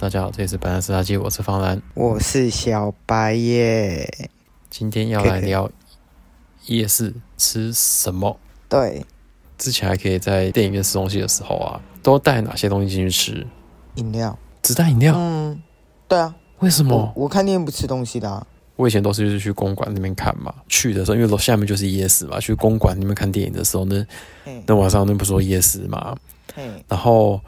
大家好，这里是白兰斯垃圾，我是方兰，我是小白耶。今天要来聊夜市吃什么。对，之前还可以在电影院吃东西的时候啊，都带哪些东西进去吃？饮料，只带饮料。嗯，对啊。为什么？我看电影不吃东西的啊。我以前都是就是去公馆那边看嘛，去的时候因为楼下面就是夜市嘛，去公馆那边看电影的时候呢，那晚上那不是说夜市嘛，然后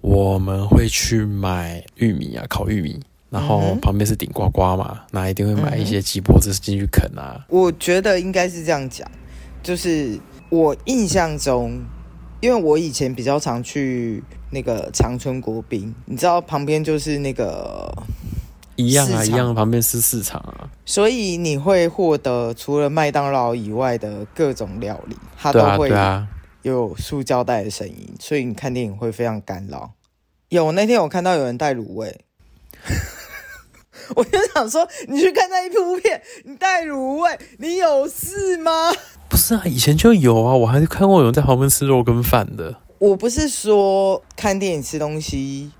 我们会去买玉米啊，烤玉米，然后旁边是顶呱呱嘛，那一定会买一些鸡脖子进去啃啊。我觉得应该是这样讲，就是我印象中，因为我以前比较常去那个长春国宾，你知道旁边就是那个。一样啊，一样，旁边是市场啊，所以你会获得除了麦当劳以外的各种料理，它都会有塑胶袋的声音，所以你看电影会非常干扰。有那天我看到有人带卤味，我就想说，你去看那一部片，你带卤味，你有事吗？不是啊，以前就有啊，我还看过有人在旁边吃肉跟饭的。我不是说看电影吃东西。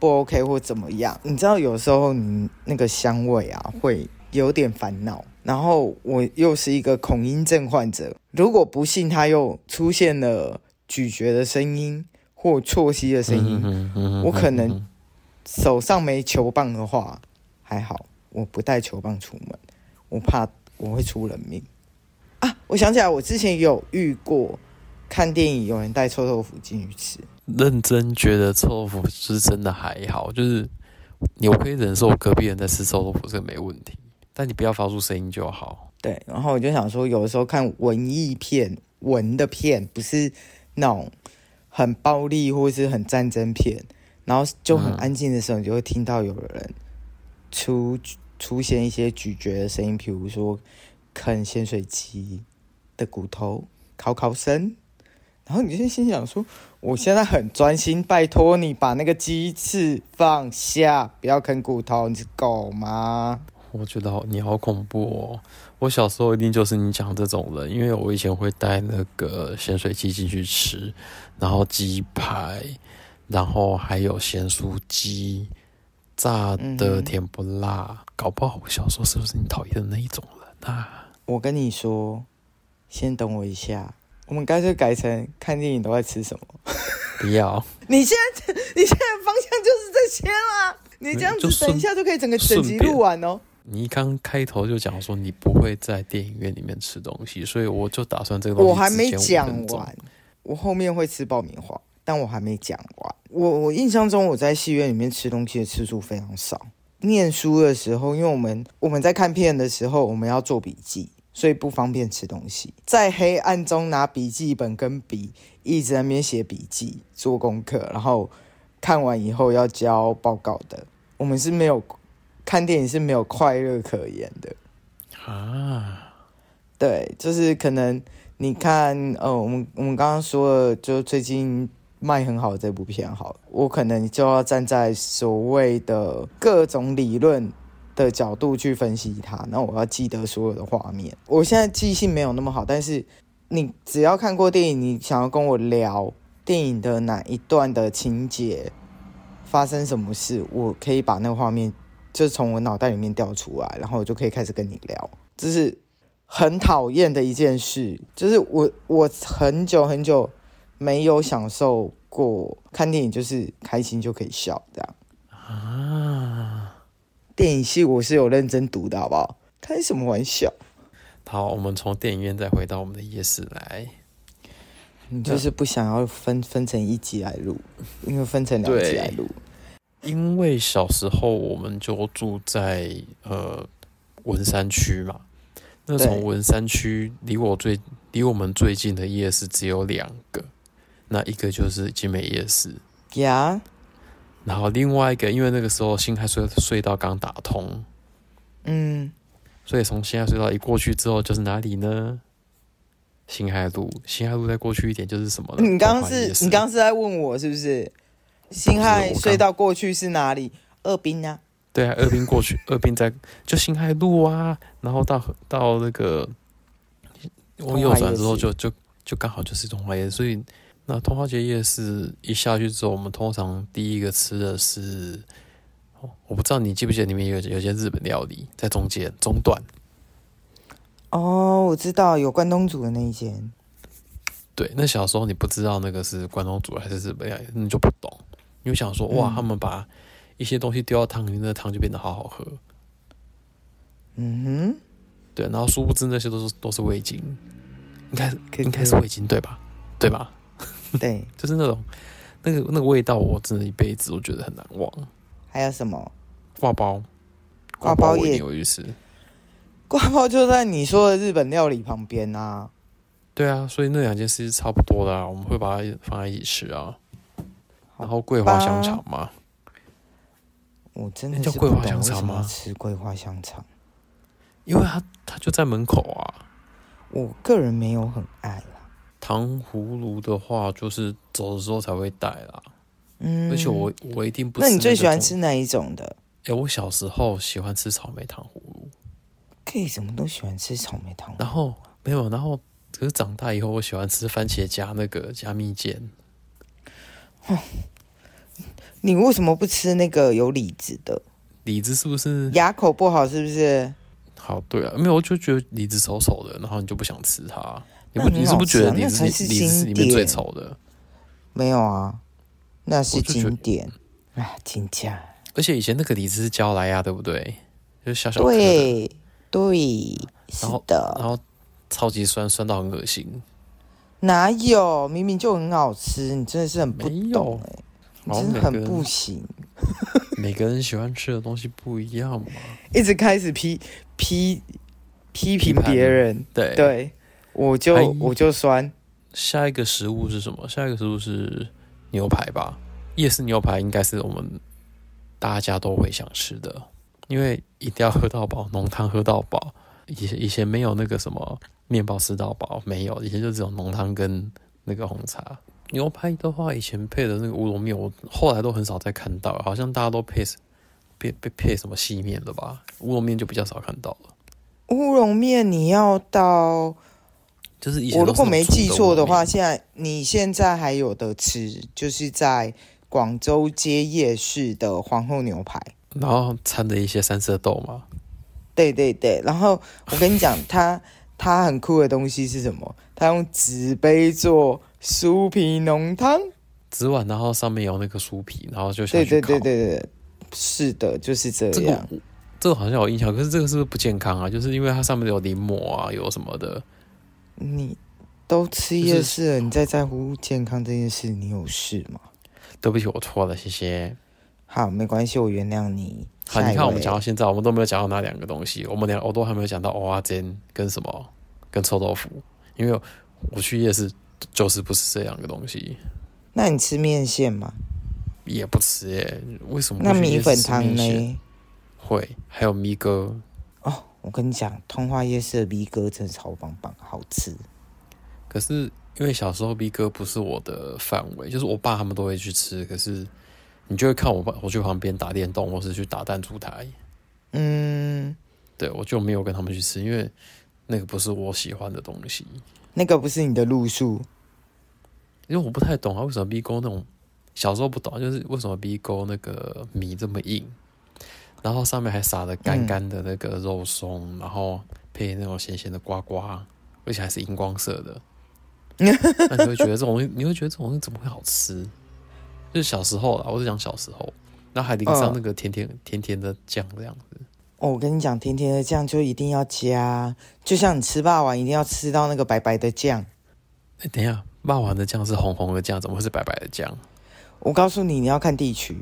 不 OK 或怎么样，你知道有时候你那个香味啊会有点烦恼，然后我又是一个恐音症患者，如果不幸他又出现了咀嚼的声音或啜吸的声音，我可能手上没球棒的话还好，我不带球棒出门，我怕我会出人命啊！我想起来，我之前有遇过看电影有人带臭豆腐进去吃。认真觉得臭豆腐是真的还好，就是你可以忍受隔壁人在吃臭豆腐，这个没问题，但你不要发出声音就好。对，然后我就想说，有的时候看文艺片、文的片，不是那种很暴力或是很战争片，然后就很安静的时候，你就会听到有人出现一些咀嚼的声音，比如说啃鲜水鸡的骨头、烤烤声。然后你就心想说，我现在很专心，拜托你把那个鸡翅放下，不要啃骨头，你是狗吗？我觉得你好恐怖哦！我小时候一定就是你讲这种人，因为我以前会带那个咸水鸡进去吃，然后鸡排，然后还有咸酥鸡、炸的甜不辣，搞不好我小时候是不是你讨厌的那一种人啊？我跟你说，先等我一下。我们干脆改成看电影都在吃什么？不要！你现在方向就是这些啦。你这样子等一下就可以整个整集录完哦。你刚开头就讲说你不会在电影院里面吃东西，所以我就打算这个东西。我还没讲完，我后面会吃爆米花，但我还没讲完。我印象中我在戏院里面吃东西的次数非常少。念书的时候，因为我们在看片的时候，我们要做笔记。所以不方便吃东西，在黑暗中拿笔记本跟笔，一直在那边写笔记、做功课，然后看完以后要交报告的。我们是没有看电影是没有快乐可言的啊。对，就是可能你看，我们刚刚说了，就最近卖很好的这部片，好了，我可能就要站在所谓的各种理论。的角度去分析它，那我要记得所有的画面。我现在记性没有那么好，但是你只要看过电影，你想要跟我聊电影的哪一段的情节发生什么事，我可以把那个画面就从我脑袋里面调出来，然后我就可以开始跟你聊。这是很讨厌的一件事，就是我很久很久没有享受过看电影，就是开心就可以笑这样啊。电影系我是有认真读的，好不好？开什么玩笑？好，我们从电影院再回到我们的夜市来。你就是不想要分成一集来录，因为分成两集来录。因为小时候我们就住在文山区嘛，那从文山区离我们最近的夜市只有两个，那一个就是景美夜市呀。Yeah.然后另外一个，因为那个时候辛亥隧道刚打通，所以从辛亥隧道一过去之后就是哪里呢？辛亥路，辛亥路再过去一点就是什么了？你刚刚是在问我是不是？辛亥隧道过去是哪里？二滨啊。对啊，二滨过去，二滨在就辛亥路啊，然后到那个往右转之后就刚好就是中华街，所以。那通化街夜市一下去之后，我们通常第一个吃的是我不知道你记不记得里面有些日本料理在中间中段。哦，我知道有关东煮的那一间。对，那小时候你不知道那个是关东煮还是日本料理，你就不懂。你就想说，哇，他们把一些东西丢到汤里面，那汤就变得好好喝。嗯哼。对，然后殊不知那些都是味精，应该是味精对吧？对吧？对，就是那种那个味道，我真的一辈子我觉得很难忘。还有什么？挂包，挂包我一定有去吃。挂包就在你说的日本料理旁边啊。对啊，所以那两件事是差不多的啊，我们会把它放在一起吃啊。然后桂花香肠嘛，我真的是不懂为什么吃桂花香肠。因为它就在门口啊，我个人没有很爱啦。糖葫芦的话，就是走的时候才会带啦。嗯，而且我一定不吃那。那你最喜欢吃哪一种的？哎，我小时候喜欢吃草莓糖葫芦。可以，什么都喜欢吃草莓糖葫芦。然后没有，然后可是长大以后，我喜欢吃番茄加那个加蜜饯。哦，你为什么不吃那个有李子的？李子是不是牙口不好？是不是？好，对啊，没有，我就觉得李子丑丑的，然后你就不想吃它。你是不觉得李子是里面最丑的？没有啊，那是经典啊，真假。而且以前那个李子是娇莱呀，对不对？就小小颗的，对，是的。然后超级酸，酸到很恶心。哪有？明明就很好吃，你真的是很不懂哎、欸，你真的很不行。每个人喜欢吃的东西不一样嘛，一直开始批评别人，对，我就酸。下一个食物是什么？下一个食物是牛排吧？夜市牛排应该是我们大家都会想吃的，因为一定要喝到饱，浓汤喝到饱。以前没有那个什么面包吃到饱，没有，以前就只有浓汤跟那个红茶。牛排的话，以前配的那个乌龙面，我后来都很少再看到，好像大家都配什么细面了吧？乌龙面就比较少看到了。乌龙面你要到，就是以前我如果没记错的话，现在还有的吃，就是在广州街夜市的皇后牛排，然后掺着一些三色豆嘛。对对对，然后我跟你讲，它很酷的东西是什么？它用纸杯做酥皮浓汤，纸碗，然后上面有那个酥皮，然后就下去烤。对，是的，就是这样。这个好像有印象，可是这个是不是不健康啊？就是因为它上面有淋膜啊，有什么的。你都吃夜市了，就是，你在乎健康这件事，你有事吗？对不起，我错了，谢谢。好，没关系，我原谅你。好，你看我们讲到现在，我们都没有讲到那两个东西，我都还没有讲到蚵仔煎跟什么跟臭豆腐，因为我去夜市。就是不吃这两个东西。那你吃面线吗？也不吃耶，为什么？那米粉汤呢？会，还有米糕。哦，我跟你讲，通化夜市的米糕真的超棒棒，好吃。可是因为小时候米糕不是我的范围，就是我爸他们都会去吃，可是你就会看我爸，我去旁边打电动，或是去打弹珠台。嗯，对，我就没有跟他们去吃，因为那个不是我喜欢的东西。那个不是你的路数，因为我不太懂啊，为什么米糕那种小时候不懂，就是为什么米糕那个米这么硬，然后上面还撒了干干的那个肉松，然后配那种咸咸的瓜瓜，而且还是荧光色的，那你会觉得这种东西怎么会好吃？就是小时候啦，我是讲小时候，然后还淋上那个甜甜的酱这样子。哦，我跟你讲，甜甜的酱就一定要加，就像你吃肉丸一定要吃到那个白白的酱。欸，等一下，肉丸的酱是红红的酱，怎么会是白白的酱？我告诉你，你要看地区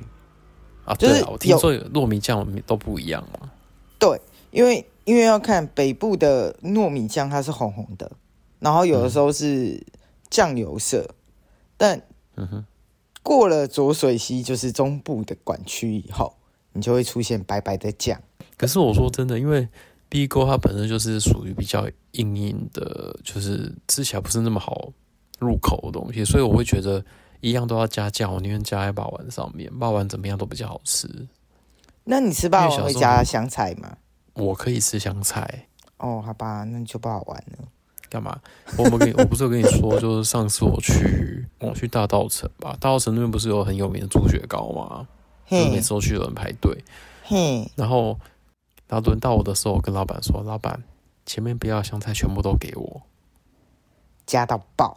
啊。就是对啊，我听说糯米酱都不一样嘛。对，因为要看北部的糯米酱，它是红红的，然后有的时候是酱油色，但过了浊水溪就是中部的管区以后，你就会出现白白的酱。可是我说真的，因为米糕它本身就是属于比较硬的，就是吃起来不是那么好入口的东西，所以我会觉得一样都要加酱，我宁愿加在肉丸上面，肉丸怎么样都比较好吃。那你吃肉丸会加香菜吗？我可以吃香菜。哦，好吧，那就不好玩了。干嘛？我不是有跟你说，就是上次我去大稻埕吧，大稻埕那边不是有很有名的猪血糕吗？就是每次都去有人排队。然后轮到我的时候，我跟老板说：“老板，前面不要的香菜全部都给我，加到爆！”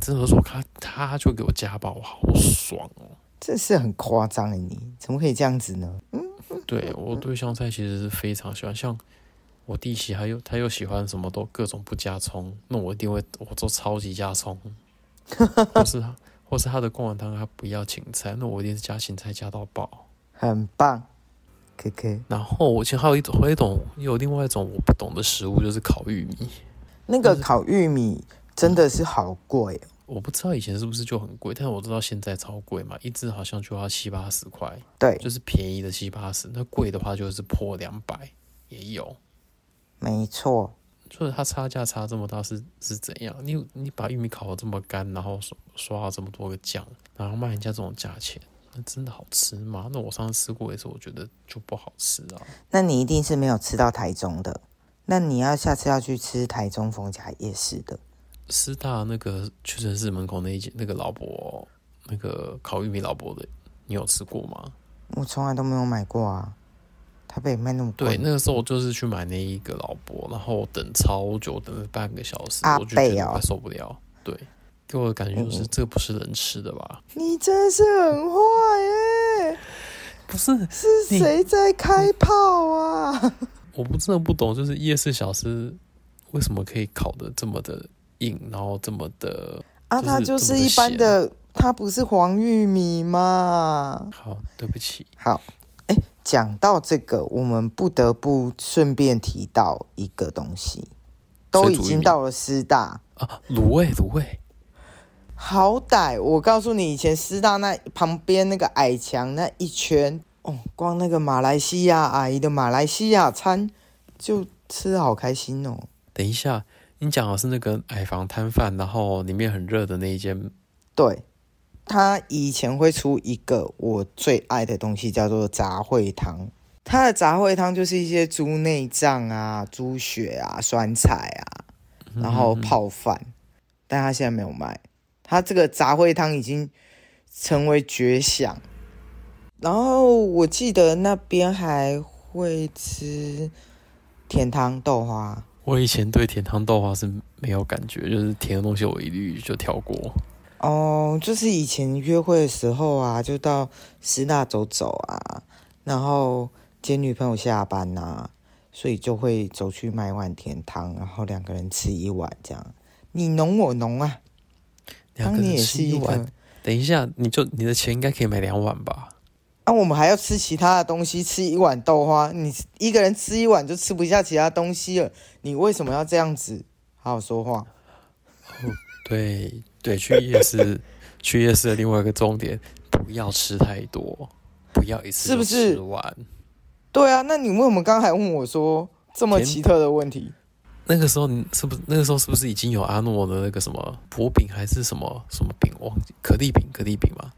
真的说他就给我加爆，好爽哦！这是很夸张哎，你怎么可以这样子呢？对，我对香菜其实是非常喜欢，像我弟媳他又喜欢什么都各种不加葱，那我一定会我做超级加葱，或是他的贡丸汤他不要芹菜，那我一定是加芹菜加到爆，很棒。Okay. 然后我其实还有另外一种我不懂的食物，就是烤玉米。那个烤玉米真的是好贵哦。我不知道以前是不是就很贵，但我知道现在超贵嘛，一只好像就要70-80块。对，就是便宜的70-80，那贵的话就是破200也有。没错，所以它差价差这么大是怎样？你把玉米烤得这么干，然后刷了这么多个酱，然后卖人家这种价钱。那真的好吃吗？那我上次吃过也是，我觉得就不好吃啊。那你一定是没有吃到台中的，那你要下次要去吃台中逢甲夜市的师大那个屈臣氏门口那一间那个老伯那个烤玉米老伯的，你有吃过吗？我从来都没有买过啊，台北卖那么贵。对，那个时候我就是去买那一个老伯，然后等超久，等了半个小时，我就觉得快受不了。对。给我的感觉就是这不是人吃的吧？你真是很坏欸！不是，是谁在开炮啊？我真的不懂，就是夜市小吃为什么可以烤得这么的硬，然后这么的啊？它就是一般的，它不是黄玉米吗？好，对不起。好，讲到这个，我们不得不顺便提到一个东西，都已经到了师大啊，卤味。好歹我告诉你，以前师大那旁边那个矮墙那一圈，光那个马来西亚阿姨的马来西亚餐就吃得好开心哦。等一下，你讲的是那个矮房摊贩，然后里面很热的那一间。对，他以前会出一个我最爱的东西，叫做杂烩汤。他的杂烩汤就是一些猪内脏啊、猪血啊、酸菜啊，然后泡饭，但他现在没有卖。他这个杂烩汤已经成为绝响，然后我记得那边还会吃甜汤豆花。我以前对甜汤豆花是没有感觉，就是甜的东西我一律就跳过。就是以前约会的时候啊，就到师大走走啊，然后接女朋友下班啊，所以就会走去买碗甜汤，然后2个人吃一碗这样，你浓我浓啊。2个人也是一碗，等一下，你的钱应该可以买2碗吧？那我们还要吃其他的东西，吃一碗豆花，你一个人吃一碗就吃不下其他东西了，你为什么要这样子？好好说话。对，去夜市的另外一个重点，不要吃太多，不要一次就吃完。是不是？对啊，那你为什么刚才问我说这么奇特的问题？那个时候是不是已经有阿诺的那个什么薄饼还是什么饼？忘记可丽饼吗？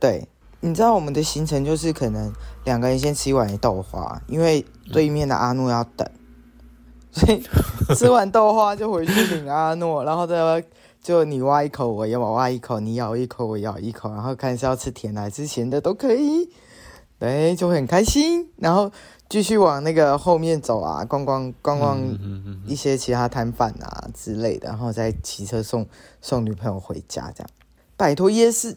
对，你知道我们的行程就是可能2个人先吃一碗豆花，因为对面的阿诺要等，所以吃完豆花就回去领阿诺，然后就你挖一口，我也挖一口，你咬一口，我咬一口，然后看是要吃甜的还是咸的都可以，对，就会很开心，然后。继续往那个后面走啊，逛逛一些其他摊贩啊之类的，然后再骑车送女朋友回家这样。拜托，夜市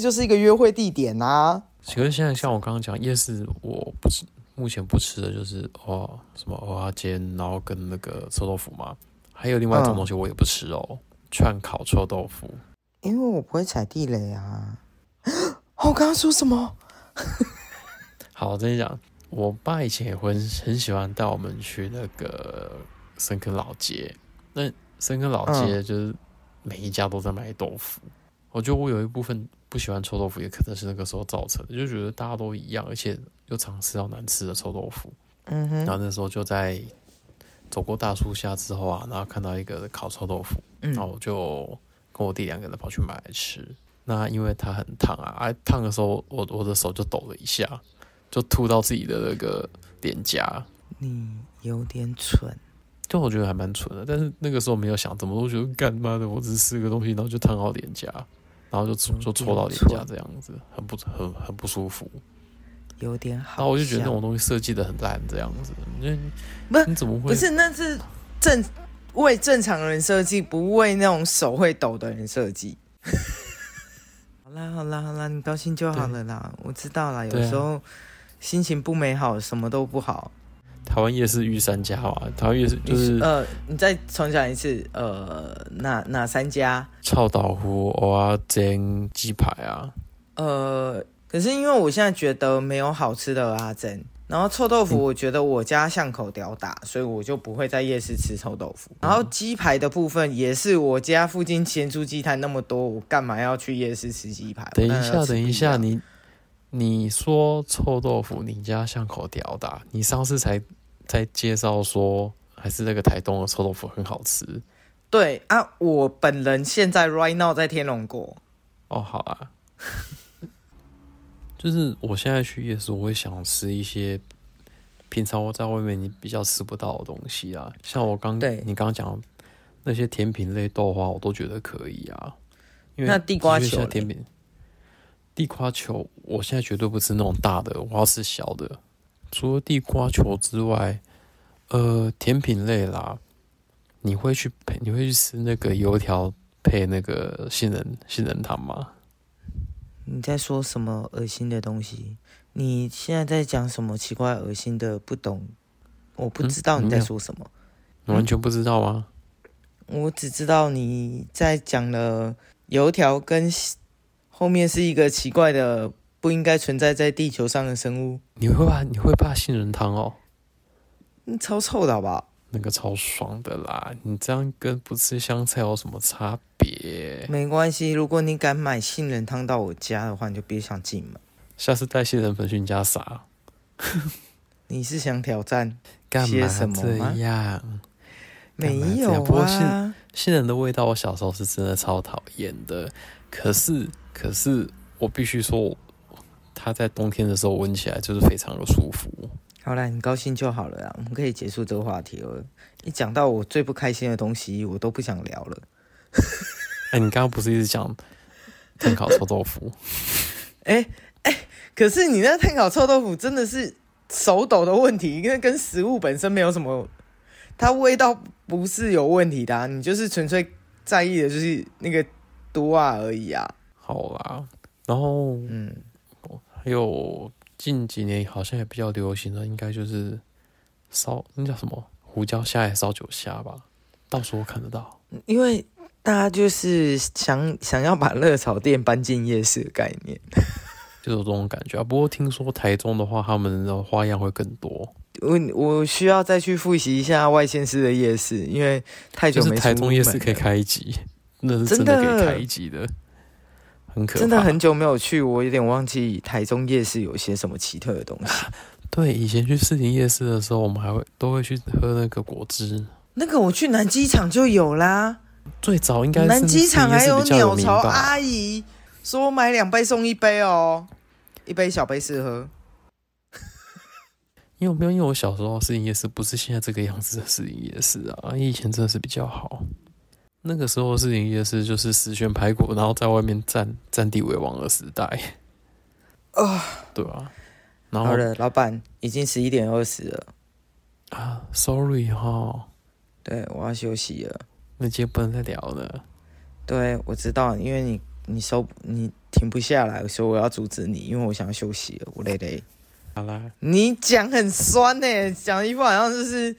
就是一个约会地点啊。其实现在像我刚刚讲夜市，我不吃，目前不吃的就是什么蚵仔煎，然后跟那个臭豆腐嘛。还有另外一种东西我也不吃串烤臭豆腐。因为我不会踩地雷啊。我刚刚说什么？好，我跟你讲。我爸以前也会很喜欢带我们去那个深坑老街，那深坑老街就是每一家都在卖豆腐。我觉得我有一部分不喜欢臭豆腐，也可能是那个时候造成的，就觉得大家都一样，而且又常吃到难吃的臭豆腐。然后那时候就在走过大树下之后啊，然后看到一个烤臭豆腐，然后我就跟我弟2个人跑去买来吃。那因为它很烫啊，烫的时候我的手就抖了一下。就吐到自己的那个脸颊，你有点蠢，但我觉得还蛮蠢的。但是那个时候没有想怎么，我觉得干妈的，我只是吃个东西，然后就烫到脸颊，然后就抽到脸颊这样子，很不舒服，有点好笑。然后我就觉得那种东西设计的很烂这样子，你怎么会？不是，那是为正常人设计，不为那种手会抖的人设计。好啦，你高兴就好了啦。我知道啦，有时候心情不美好，什么都不好。台湾夜市御三家啊，台湾夜市就是你再重讲一次，哪三家？臭豆腐、蚵仔煎、鸡排啊。可是因为我现在觉得没有好吃的蚵仔煎，然后臭豆腐我觉得我家巷口屌打，所以我就不会在夜市吃臭豆腐。然后鸡排的部分也是我家附近咸猪鸡摊那么多，我干嘛要去夜市吃鸡排？等一下，你说臭豆腐你家巷口屌打，你上次才介绍说还是那个台东的臭豆腐很好吃。对啊，我本人现在 right now 在天龙国。哦，好啊。就是我现在去夜市，我会想吃一些平常我在外面你比较吃不到的东西啊，像你刚刚讲的那些甜品类豆花，我都觉得可以啊。因为那地瓜球，地瓜球我现在绝对不吃那种大的，我要吃小的。除了地瓜球之外，甜品类啦，你会去吃那个油条配那个杏仁糖吗？你在说什么恶心的东西？你现在在讲什么奇怪恶心的？不懂，我不知道你在说什么。你完全不知道吗？我只知道你在讲了油条跟后面是一个奇怪的不应该存在在地球上的生物。你会怕杏仁汤哦？超臭的好不好？那个超爽的啦！你这样跟不吃香菜有什么差别？没关系，如果你敢买杏仁汤到我家的话，你就别想进门。下次带杏仁粉去你家撒。你是想挑战些什么吗？这样没有啊。不过杏仁的味道，我小时候是真的超讨厌的。可是我必须说，它在冬天的时候闻起来就是非常的舒服。好啦，你高兴就好了啦，我们可以结束这个话题了。一讲到我最不开心的东西，我都不想聊了。你刚刚不是一直讲炭烤臭豆腐？可是你那炭烤臭豆腐真的是手抖的问题，因为跟食物本身没有什么，它味道不是有问题的啊，你就是纯粹在意的就是那个毒啊而已啊。好啦，然后还有。近几年好像也比较流行的，应该就是那叫什么胡椒虾还烧酒虾吧，到时候看得到。因为大家就是想要把热炒店搬进夜市的概念，就是有这种感觉啊。不过听说台中的话，他们的花样会更多。我需要再去复习一下外县市的夜市，因为太久没出门了。就是台中夜市可以开一集，那是真的可以开一集的。很可怕，真的很久没有去，我有点忘记台中夜市有些什么奇特的东西。对，以前去士林夜市的时候，我们都会去喝那个果汁。那个我去南机场就有啦，最早应该是南机场还有鸟巢阿姨说买2杯送1杯哦，1杯小杯试喝。因为我小时候士林夜市不是现在这个样子的士林夜市啊，以前真的是比较好。那个时候士林夜市就是十全排骨，然后在外面占地为王的时代对啊。然后好了，老板，已经11:20了啊 ，sorry 哈。对，我要休息了。那今天不能再聊了。对，我知道，因为你停不下来，所以我要阻止你，因为我想要休息了，我累。好啦，你讲很酸欸，讲一副好像就是。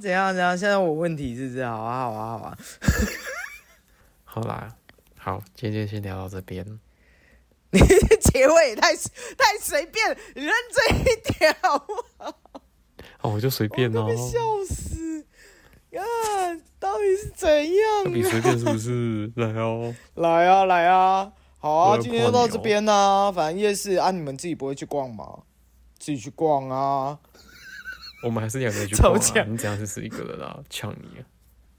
怎样？现在我问题是不是？好啊。好啦，好，今天先聊到这边。你的结尾也太随便了，你认真一点好不好？我就随便哦。我笑死！呀，到底是怎样？你随便是不是？来啊！好啊，今天就到这边啊。反正夜市啊，你们自己不会去逛吗？自己去逛啊。我们还是2个人去逛啊！你这样就是一个人啊，呛你啊！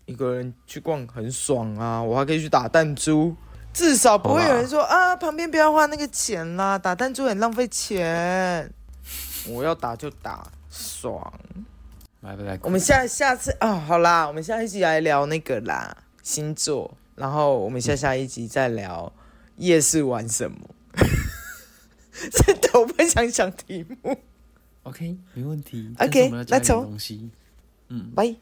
一个人去逛很爽啊，我还可以去打弹珠，至少不会有人说啊，旁边不要花那个钱啦，打弹珠很浪费钱。我要打就打，爽！来，我们下次啊，好啦，我们下一集来聊那个啦，星座，然后我们下一集再聊夜市玩什么？真的，我不想想题目。OK， 没问题。OK， 那从，拜。